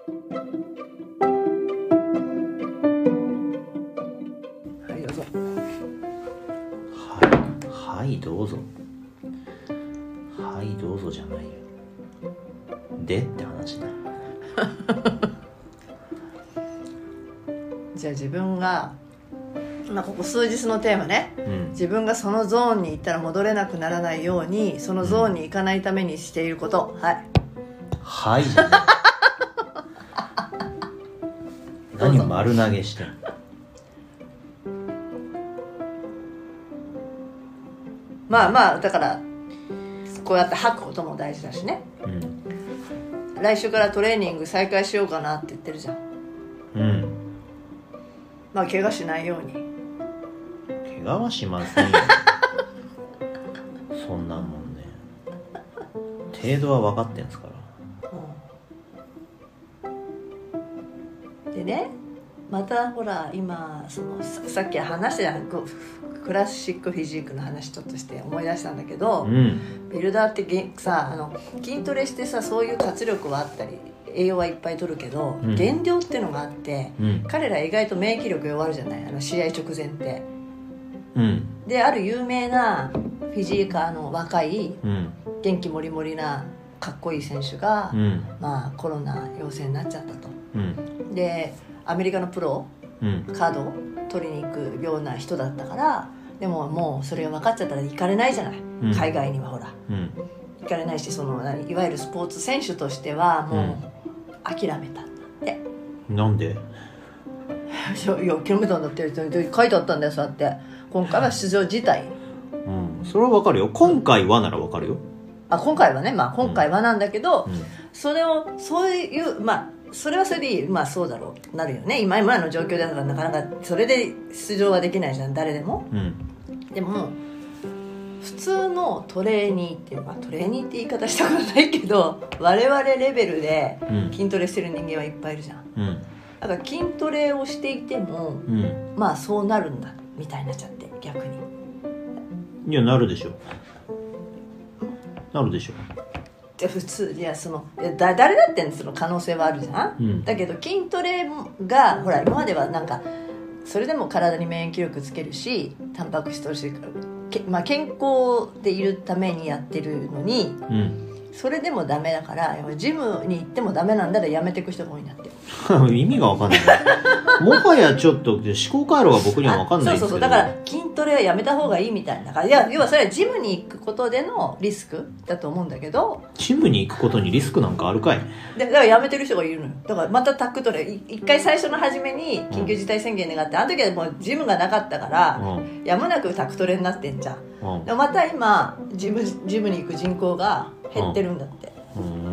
はいどうぞ、はい、はいどうぞ、はいどうぞじゃないよでって話だじゃあ自分がまあ、ここ数日のテーマね、うん、自分がそのゾーンに行ったら戻れなくならないようにそのゾーンに行かないためにしていること、うん、はいはいじゃない何丸投げしてんのまあまあだからこうやって吐くことも大事だしね、うん、来週からトレーニング再開しようかなって言ってるじゃん、うん、まあ怪我しないように。怪我はしませんよそんなもんね程度は分かってんですから、うん、でねまたほら今そのさっき話してたクラシックフィジークの話ちょっとして思い出したんだけど、うん、ビルダーってさ筋トレしてさそういう活力はあったり栄養はいっぱい取るけど、うん、減量っていうのがあって、うん、彼ら意外と免疫力弱るじゃない試合直前って、うん、である有名なフィジーカーの若い、うん、元気もりもりなかっこいい選手が、うんまあ、コロナ陽性になっちゃったと、うん、でアメリカのプロ、うん、カードを取りに行くような人だったからでももうそれが分かっちゃったら行かれないじゃない、うん、海外にはほら、うん、行かれないしそのいわゆるスポーツ選手としてはもう、うん諦めたんだってなんでいや諦めたんだって書いてあったんだよそうやって今回は出場辞退、うん、それは分かるよ今回はなら分かるよあ今回はねまあ今回はなんだけど、うんうん、それをそういうまあそれはそれでいいまあそうだろうなるよね今の状況だからなかなかそれで出場はできないじゃん誰でも、うん、でも普通のトレーニーっていうかトレーニーって言い方したことないけど我々レベルで筋トレしてる人間はいっぱいいるじゃん、うん、だから筋トレをしていても、うん、まあそうなるんだみたいになっちゃって逆にいやなるでしょなるでしょじゃ普通いやその誰だってその可能性はあるじゃん、うん、だけど筋トレがほら今まではなんかそれでも体に免疫力つけるしタンパク質としてまあ、健康でいるためにやってるのに、うん、それでもダメだからジムに行ってもダメなんだらやめていく人が多いなって意味が分かんないもはやちょっと思考回路が僕には分かんないんですけどそうそうそうだから筋トレはやめた方がいいみたいなだからいや要はそれはジムに行くことでのリスクだと思うんだけどジムに行くことにリスクなんかあるかいだからやめてる人がいるのよだからまたタックトレ一回最初の初めに緊急事態宣言願って、うん、あの時はもうジムがなかったから、うん、やむなくタックトレになってんじゃん、うん、でまた今ジムに行く人口が減ってるんだって、うんうん